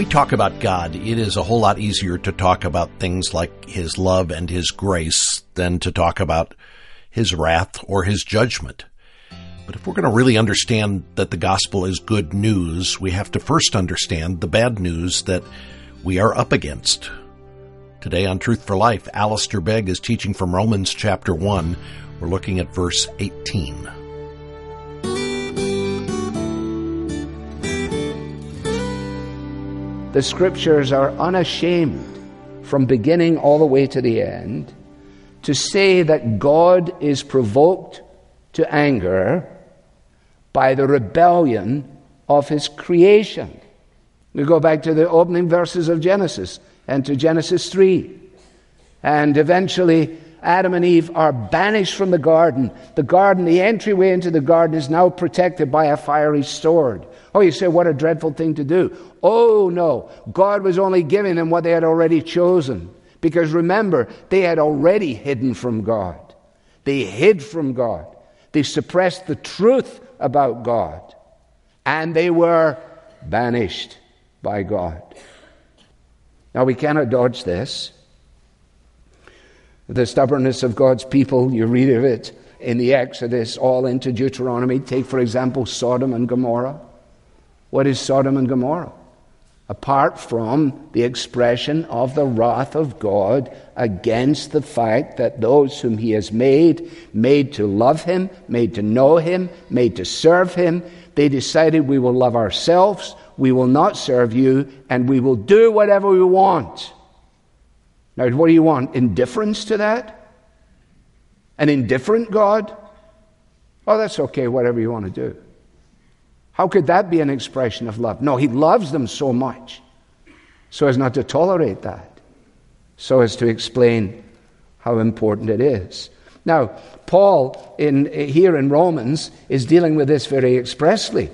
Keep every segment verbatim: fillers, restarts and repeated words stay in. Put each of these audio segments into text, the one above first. we talk about God, it is a whole lot easier to talk about things like his love and his grace than to talk about his wrath or his judgment. But if we're going to really understand that the gospel is good news, we have to first understand the bad news that we are up against. Today on Truth for Life, Alistair Begg is teaching from Romans chapter one. We're looking at verse eighteen. The scriptures are unashamed from beginning all the way to the end to say that God is provoked to anger by the rebellion of his creation. We go back to the opening verses of Genesis and to Genesis three. And eventually Adam and Eve are banished from the garden. The garden, the entryway into the garden is now protected by a fiery sword. Oh, you say, what a dreadful thing to do. Oh, no. God was only giving them what they had already chosen. Because remember, they had already hidden from God. They hid from God. They suppressed the truth about God. And they were banished by God. Now, we cannot dodge this. The stubbornness of God's people, you read of it in the Exodus, all into Deuteronomy. Take, for example, Sodom and Gomorrah. What is Sodom and Gomorrah? Apart from the expression of the wrath of God against the fact that those whom he has made, made to love him, made to know him, made to serve him, they decided we will love ourselves, we will not serve you, and we will do whatever we want. Now, what do you want? Indifference to that? An indifferent God? Oh, that's okay, whatever you want to do. How could that be an expression of love? No, he loves them so much, so as not to tolerate that, so as to explain how important it is. Now, Paul, in, here in Romans, is dealing with this very expressly.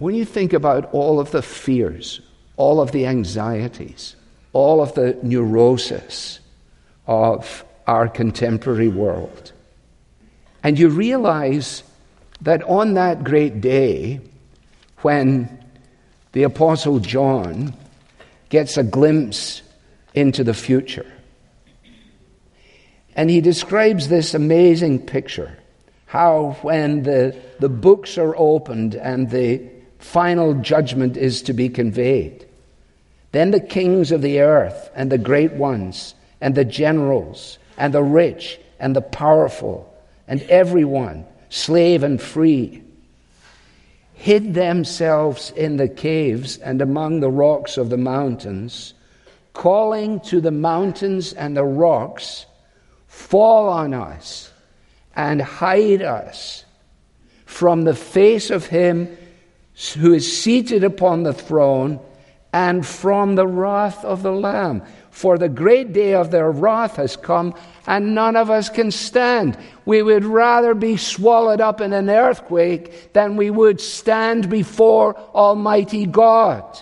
When you think about all of the fears, all of the anxieties, all of the neurosis of our contemporary world, and you realize that on that great day, when the Apostle John gets a glimpse into the future. And he describes this amazing picture, how when the, the books are opened and the final judgment is to be conveyed, then the kings of the earth and the great ones and the generals and the rich and the powerful and everyone, slave and free, hid themselves in the caves and among the rocks of the mountains, calling to the mountains and the rocks, fall on us and hide us from the face of him who is seated upon the throne and from the wrath of the Lamb. For the great day of their wrath has come, and none of us can stand. We would rather be swallowed up in an earthquake than we would stand before Almighty God.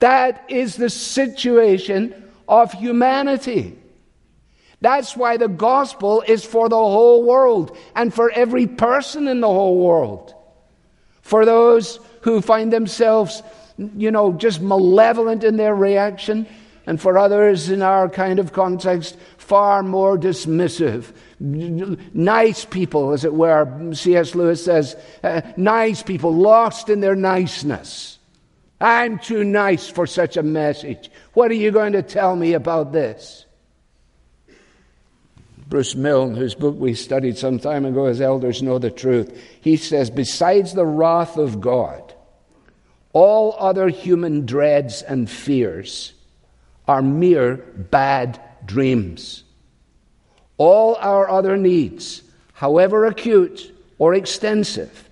That is the situation of humanity. That's why the gospel is for the whole world and for every person in the whole world. For those who find themselves, you know, just malevolent in their reaction, and for others in our kind of context, far more dismissive. Nice people, as it were, C S Lewis says, uh, nice people lost in their niceness. I'm too nice for such a message. What are you going to tell me about this? Bruce Milne, whose book we studied some time ago, As Elders Know the Truth, he says, besides the wrath of God, all other human dreads and fears are mere bad dreams. All our other needs, however acute or extensive,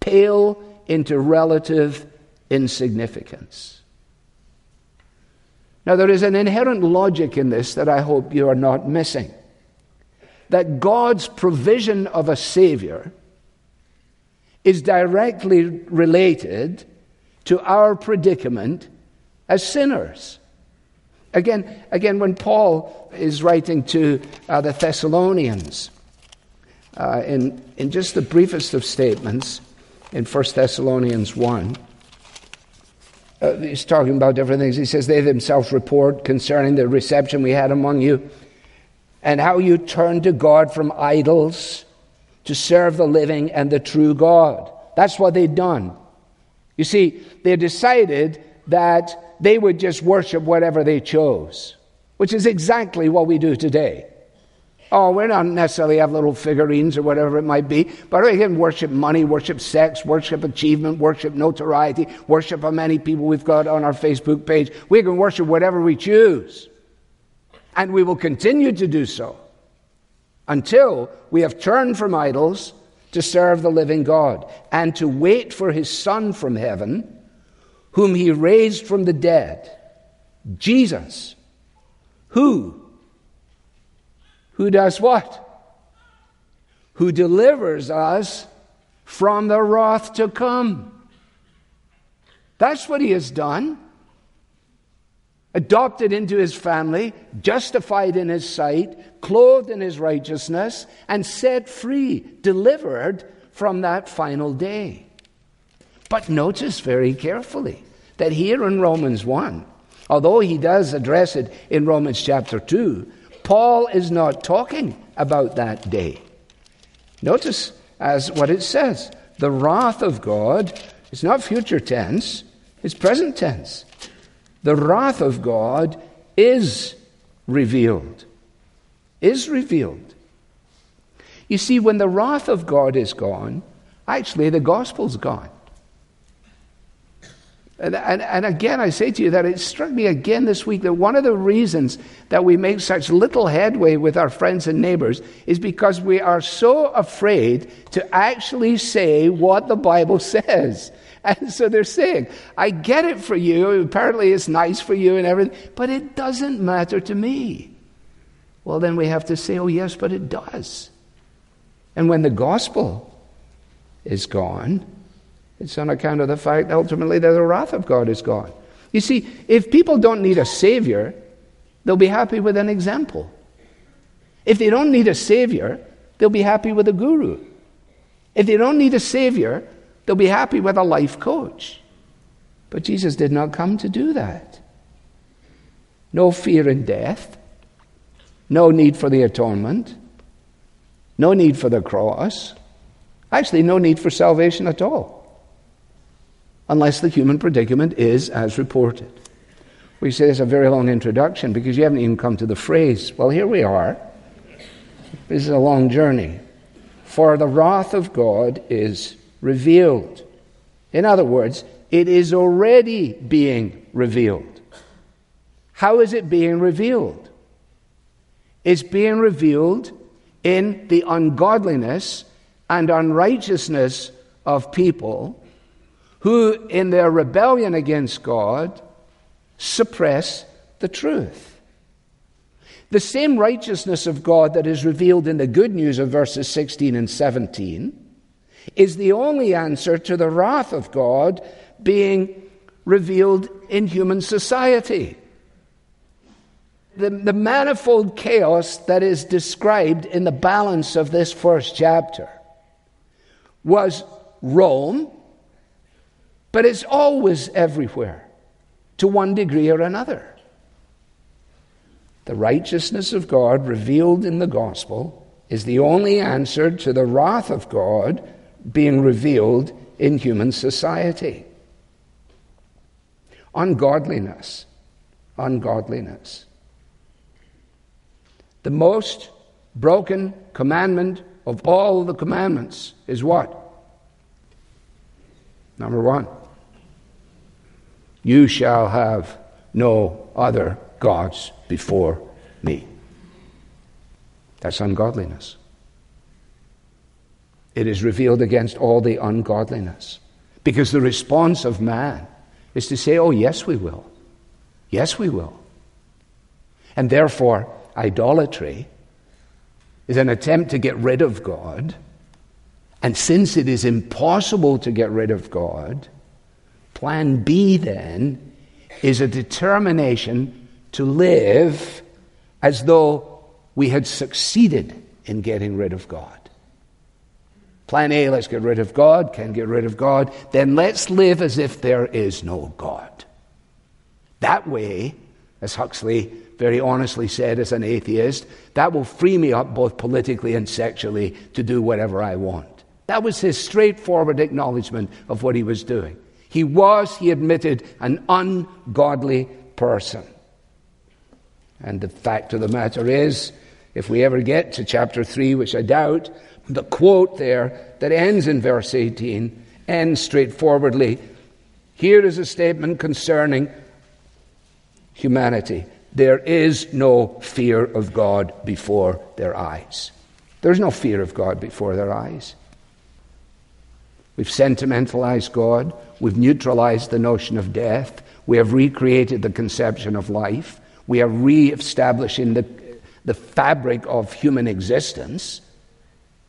pale into relative insignificance. Now, there is an inherent logic in this that I hope you are not missing. That God's provision of a Savior is directly related to our predicament as sinners. Again, again, when Paul is writing to uh, the Thessalonians, uh, in, in just the briefest of statements, in First Thessalonians one, Uh, he's talking about different things. He says, they themselves report concerning the reception we had among you and how you turned to God from idols to serve the living and the true God. That's what they'd done. You see, they decided that they would just worship whatever they chose, which is exactly what we do today. Oh, we don't necessarily have little figurines or whatever it might be, but we can worship money, worship sex, worship achievement, worship notoriety, worship how many people we've got on our Facebook page. We can worship whatever we choose, and we will continue to do so until we have turned from idols to serve the living God and to wait for his Son from heaven, whom he raised from the dead, Jesus, who Who does what? Who delivers us from the wrath to come. That's what he has done. Adopted into his family, justified in his sight, clothed in his righteousness, and set free, delivered from that final day. But notice very carefully that here in Romans one, although he does address it in Romans chapter two, Paul is not talking about that day. Notice as what it says. The wrath of God is not future tense, it's present tense. The wrath of God is revealed. Is revealed. You see, when the wrath of God is gone, actually the gospel's gone. And, and, and again, I say to you that it struck me again this week that one of the reasons that we make such little headway with our friends and neighbors is because we are so afraid to actually say what the Bible says. And so they're saying, I get it for you, apparently it's nice for you and everything, but it doesn't matter to me. Well, then we have to say, oh yes, but it does. And when the gospel is gone, it's on account of the fact, ultimately, that the wrath of God is gone. You see, if people don't need a Savior, they'll be happy with an example. If they don't need a Savior, they'll be happy with a guru. If they don't need a Savior, they'll be happy with a life coach. But Jesus did not come to do that. No fear in death. No need for the atonement. No need for the cross. Actually, no need for salvation at all. Unless the human predicament is as reported. We say it's a very long introduction because you haven't even come to the phrase. Well, here we are. This is a long journey. For the wrath of God is revealed. In other words, it is already being revealed. How is it being revealed? It's being revealed in the ungodliness and unrighteousness of people who, in their rebellion against God, suppress the truth. The same righteousness of God that is revealed in the good news of verses sixteen and seventeen is the only answer to the wrath of God being revealed in human society. The, the manifold chaos that is described in the balance of this first chapter was Rome, but it's always everywhere, to one degree or another. The righteousness of God revealed in the gospel is the only answer to the wrath of God being revealed in human society. Ungodliness. Ungodliness. The most broken commandment of all the commandments is what? Number one. You shall have no other gods before me. That's ungodliness. It is revealed against all the ungodliness. Because the response of man is to say, oh, yes, we will. Yes, we will. And therefore, idolatry is an attempt to get rid of God. And since it is impossible to get rid of God, plan B then is a determination to live as though we had succeeded in getting rid of God. Plan A, let's get rid of God, can get rid of God, then let's live as if there is no God. That way, as Huxley very honestly said as an atheist, that will free me up both politically and sexually to do whatever I want. That was his straightforward acknowledgement of what he was doing. He was, he admitted, an ungodly person. And the fact of the matter is, if we ever get to chapter three, which I doubt, the quote there that ends in verse eighteen ends straightforwardly. Here is a statement concerning humanity. There is no fear of God before their eyes. There's no fear of God before their eyes. We've sentimentalized God. We've neutralized the notion of death. We have recreated the conception of life. We are re-establishing the, the fabric of human existence.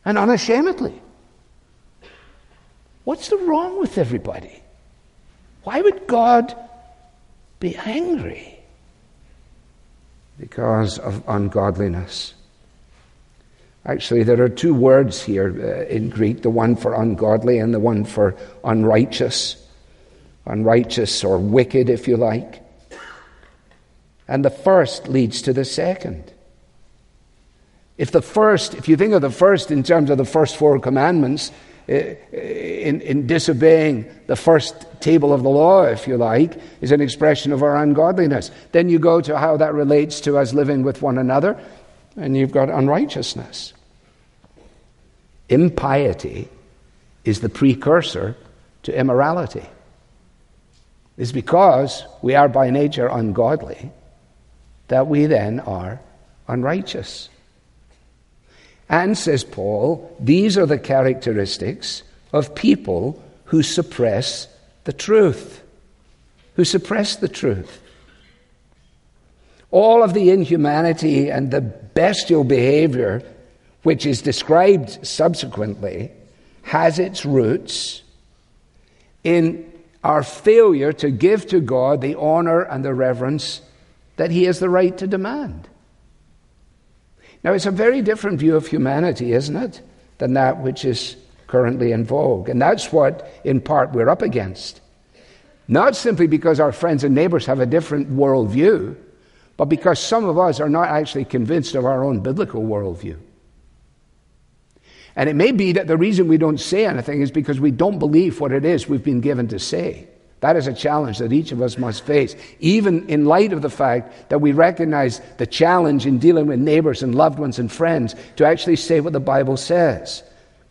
And unashamedly. What's the wrong with everybody? Why would God be angry? Because of ungodliness. Actually, there are two words here uh, in Greek, the one for ungodly and the one for unrighteous. Unrighteous or wicked, if you like. And the first leads to the second. If the first, if you think of the first in terms of the first four commandments, in, in disobeying the first table of the law, if you like, is an expression of our ungodliness. Then you go to how that relates to us living with one another, and you've got unrighteousness. Impiety is the precursor to immorality. It's because we are by nature ungodly that we then are unrighteous. And, says Paul, these are the characteristics of people who suppress the truth. Who suppress the truth. All of the inhumanity and the bestial behavior which is described subsequently has its roots in our failure to give to God the honor and the reverence that He has the right to demand. Now, it's a very different view of humanity, isn't it, than that which is currently in vogue. And that's what, in part, we're up against. Not simply because our friends and neighbors have a different worldview, but because some of us are not actually convinced of our own biblical worldview. And it may be that the reason we don't say anything is because we don't believe what it is we've been given to say. That is a challenge that each of us must face, even in light of the fact that we recognize the challenge in dealing with neighbors and loved ones and friends to actually say what the Bible says.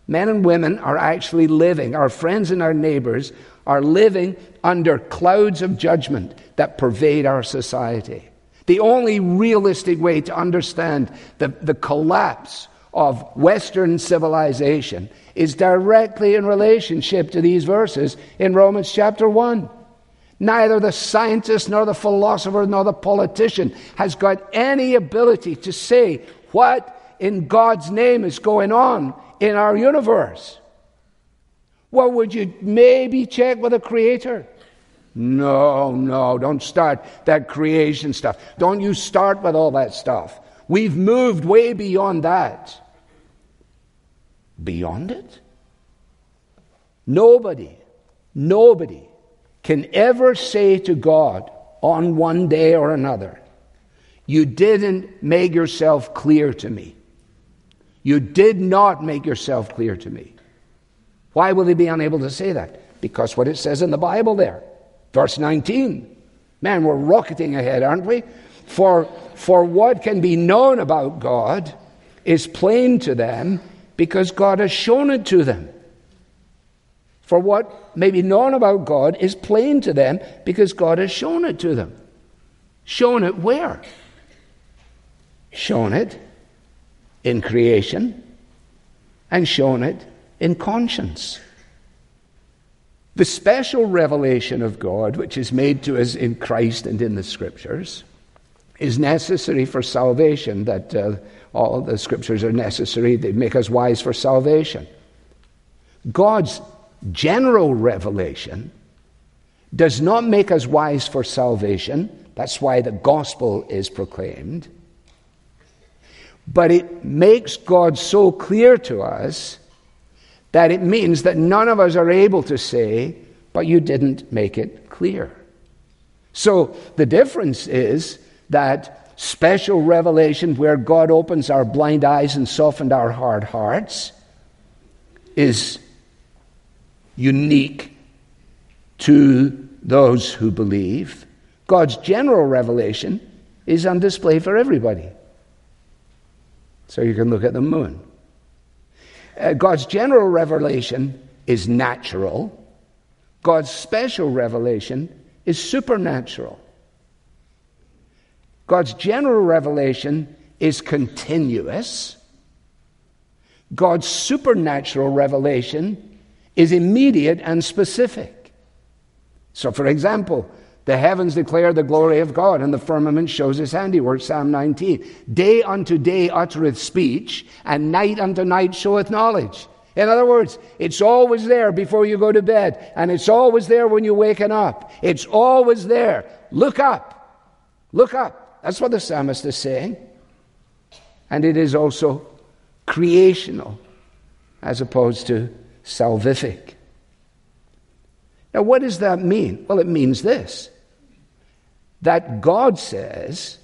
Men and women are actually living, our friends and our neighbors are living under clouds of judgment that pervade our society. The only realistic way to understand the, the collapse of Western civilization is directly in relationship to these verses in Romans chapter one. Neither the scientist nor the philosopher nor the politician has got any ability to say what in God's name is going on in our universe. Well, would you maybe check with the Creator? No, no, don't start that creation stuff. Don't you start with all that stuff. We've moved way beyond that. Beyond it? Nobody, nobody can ever say to God on one day or another, you didn't make yourself clear to me. You did not make yourself clear to me. Why will they be unable to say that? Because what it says in the Bible there, verse nineteen. Man, we're rocketing ahead, aren't we? For, for what can be known about God is plain to them because God has shown it to them. For what may be known about God is plain to them because God has shown it to them. Shown it where? Shown it in creation and shown it in conscience. The special revelation of God, which is made to us in Christ and in the Scriptures, is necessary for salvation, that uh, all the Scriptures are necessary. They make us wise for salvation. God's general revelation does not make us wise for salvation. That's why the gospel is proclaimed. But it makes God so clear to us that it means that none of us are able to say, but you didn't make it clear. So the difference is that special revelation, where God opens our blind eyes and softens our hard hearts, is unique to those who believe. God's general revelation is on display for everybody. So you can look at the moon. Uh, God's general revelation is natural. God's special revelation is supernatural. God's general revelation is continuous. God's supernatural revelation is immediate and specific. So, for example, the heavens declare the glory of God, and the firmament shows his handiwork, Psalm nineteen. Day unto day uttereth speech, and night unto night showeth knowledge. In other words, it's always there before you go to bed, and it's always there when you're waking up. It's always there. Look up. Look up. That's what the psalmist is saying. And it is also creational, as opposed to salvific. Now, what does that mean? Well, it means this: that God says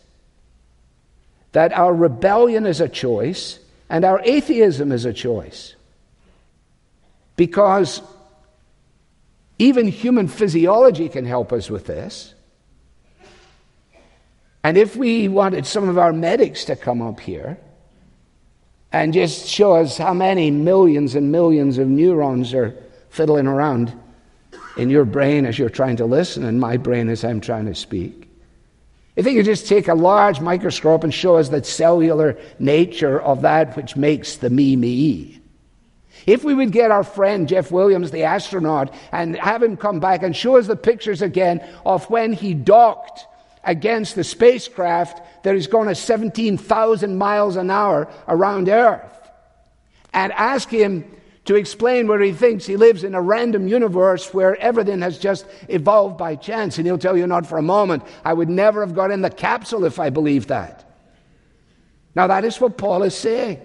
that our rebellion is a choice and our atheism is a choice. Because even human physiology can help us with this. And if we wanted some of our medics to come up here and just show us how many millions and millions of neurons are fiddling around in your brain as you're trying to listen, and my brain as I'm trying to speak. If they could just take a large microscope and show us the cellular nature of that which makes the me, me. If we would get our friend Jeff Williams, the astronaut, and have him come back and show us the pictures again of when he docked against the spacecraft that is going at seventeen thousand miles an hour around Earth, and ask him to explain where he thinks he lives in a random universe where everything has just evolved by chance. And he'll tell you, not for a moment, I would never have got in the capsule if I believed that. Now, that is what Paul is saying.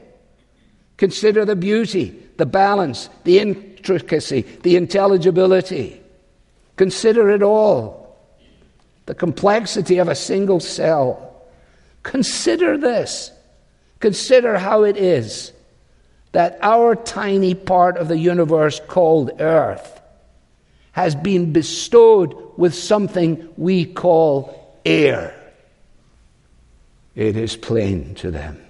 Consider the beauty, the balance, the intricacy, the intelligibility. Consider it all. The complexity of a single cell. Consider this. Consider how it is that our tiny part of the universe called Earth has been bestowed with something we call air. It is plain to them.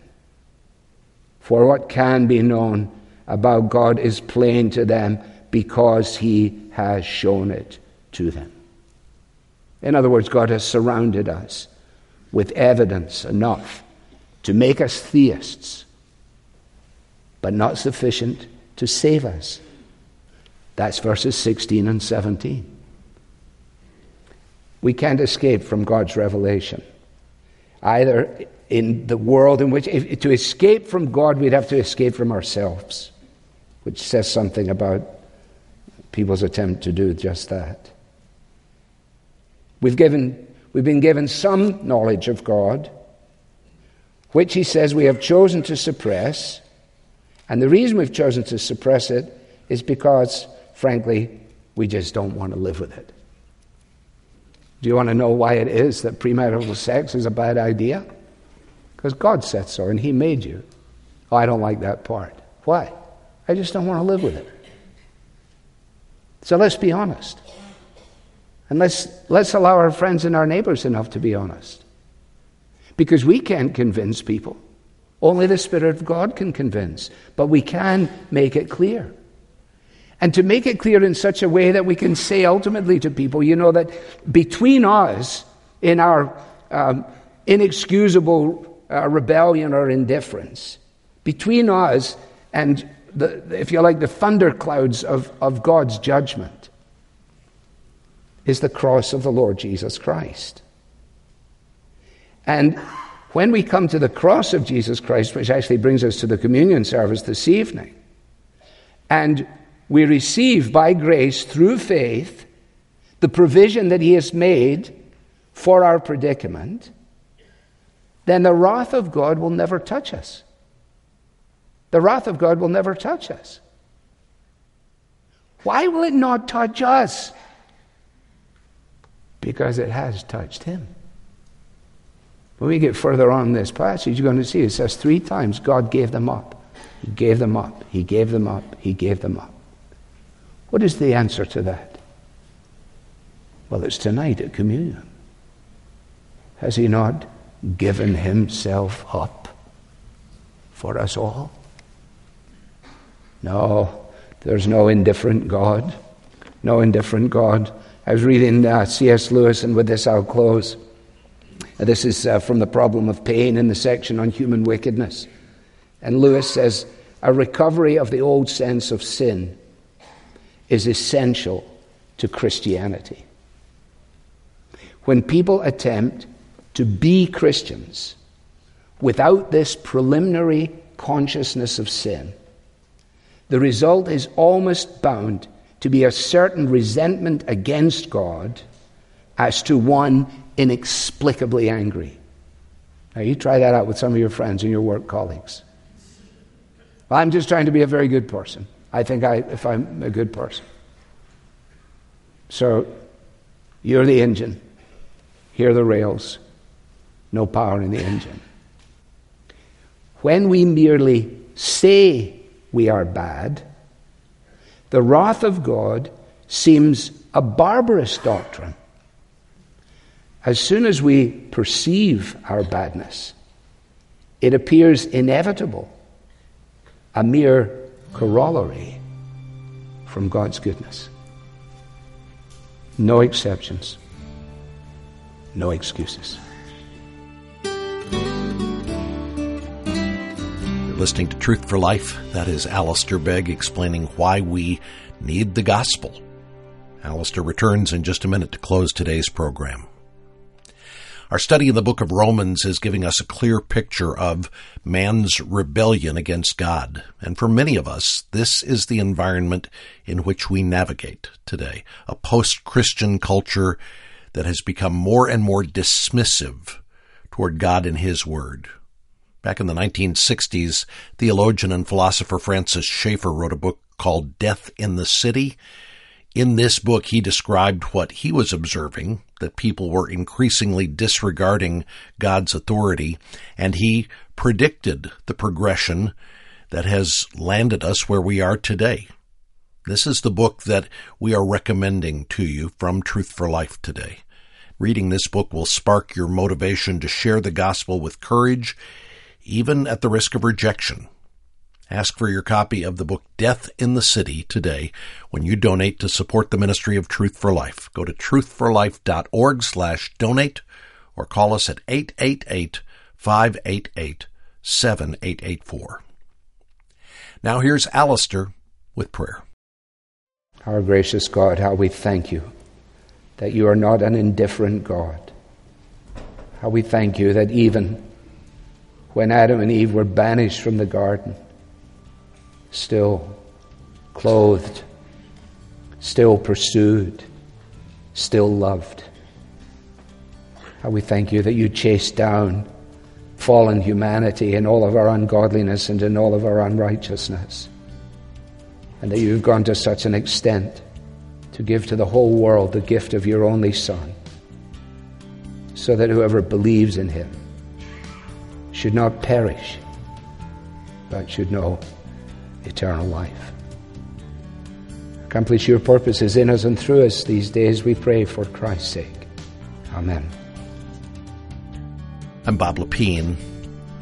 For what can be known about God is plain to them, because he has shown it to them. In other words, God has surrounded us with evidence enough to make us theists, but not sufficient to save us. That's verses sixteen and seventeen. We can't escape from God's revelation. Either in the world in which, if, to escape from God, we'd have to escape from ourselves, which says something about people's attempt to do just that. We've given, we've been given some knowledge of God, which he says we have chosen to suppress. And the reason we've chosen to suppress it is because, frankly, we just don't want to live with it. Do you want to know why it is that premarital sex is a bad idea? Because God said so, and he made you. Oh, I don't like that part. Why? I just don't want to live with it. So let's be honest. And let's, let's allow our friends and our neighbors enough to be honest. Because we can't convince people. Only the Spirit of God can convince, but we can make it clear. And to make it clear in such a way that we can say ultimately to people, you know, that between us, in our um, inexcusable uh, rebellion or indifference, between us and, the, if you like, the thunderclouds of, of God's judgment, is the cross of the Lord Jesus Christ. And when we come to the cross of Jesus Christ, which actually brings us to the communion service this evening, and we receive by grace through faith the provision that he has made for our predicament, then the wrath of God will never touch us. The wrath of God will never touch us. Why will it not touch us? because it has touched him. When we get further on in this passage, you're going to see it says three times God gave them up. He gave them up. He gave them up. He gave them up. What is the answer to that? Well, it's tonight at communion. Has he not given himself up for us all? No, there's no indifferent God. No indifferent God. I was reading uh, C S Lewis, and with this I'll close. This is uh, from The Problem of Pain in the section on human wickedness. And Lewis says, a recovery of the old sense of sin is essential to Christianity. When people attempt to be Christians without this preliminary consciousness of sin, the result is almost bound to be a certain resentment against God as to one inexplicably angry. Now, you try that out with some of your friends and your work colleagues. Well, I'm just trying to be a very good person. I think I, if I'm a good person. So, you're the engine. Here are the rails. No power in the engine. When we merely say we are bad, the wrath of God seems a barbarous doctrine. As soon as we perceive our badness, it appears inevitable, a mere corollary from God's goodness. No exceptions, no excuses. You're listening to Truth for Life. That is Alistair Begg explaining why we need the gospel. Alistair returns in just a minute to close today's program. Our study in the book of Romans is giving us a clear picture of man's rebellion against God. And for many of us, this is the environment in which we navigate today, a post-Christian culture that has become more and more dismissive toward God and His Word. Back in the nineteen sixties, theologian and philosopher Francis Schaeffer wrote a book called Death in the City. In this book, he described what he was observing, that people were increasingly disregarding God's authority, and he predicted the progression that has landed us where we are today. This is the book that we are recommending to you from Truth for Life today. Reading this book will spark your motivation to share the gospel with courage, even at the risk of rejection. Ask for your copy of the book Death in the City today when you donate to support the ministry of Truth for Life. Go to truth for life dot org slash donate or call us at eight eight eight, five eight eight, seven eight eight four. Now here's Alistair with prayer. Our gracious God, how we thank you that you are not an indifferent God. How we thank you that even when Adam and Eve were banished from the garden, still clothed, still pursued, still loved. How we thank you that you chased down fallen humanity in all of our ungodliness and in all of our unrighteousness, and that you've gone to such an extent to give to the whole world the gift of your only Son, so that whoever believes in him should not perish, but should know eternal life. Accomplish your purposes in us and through us these days, we pray, for Christ's sake. Amen. I'm Bob Lepine.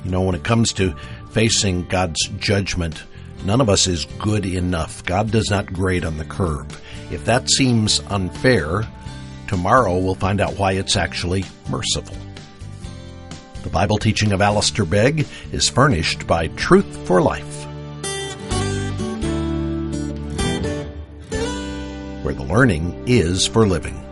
You know, when it comes to facing God's judgment, none of us is good enough. God does not grade on the curve. If that seems unfair, tomorrow we'll find out why it's actually merciful. The Bible teaching of Alistair Begg is furnished by Truth for Life, where the learning is for living.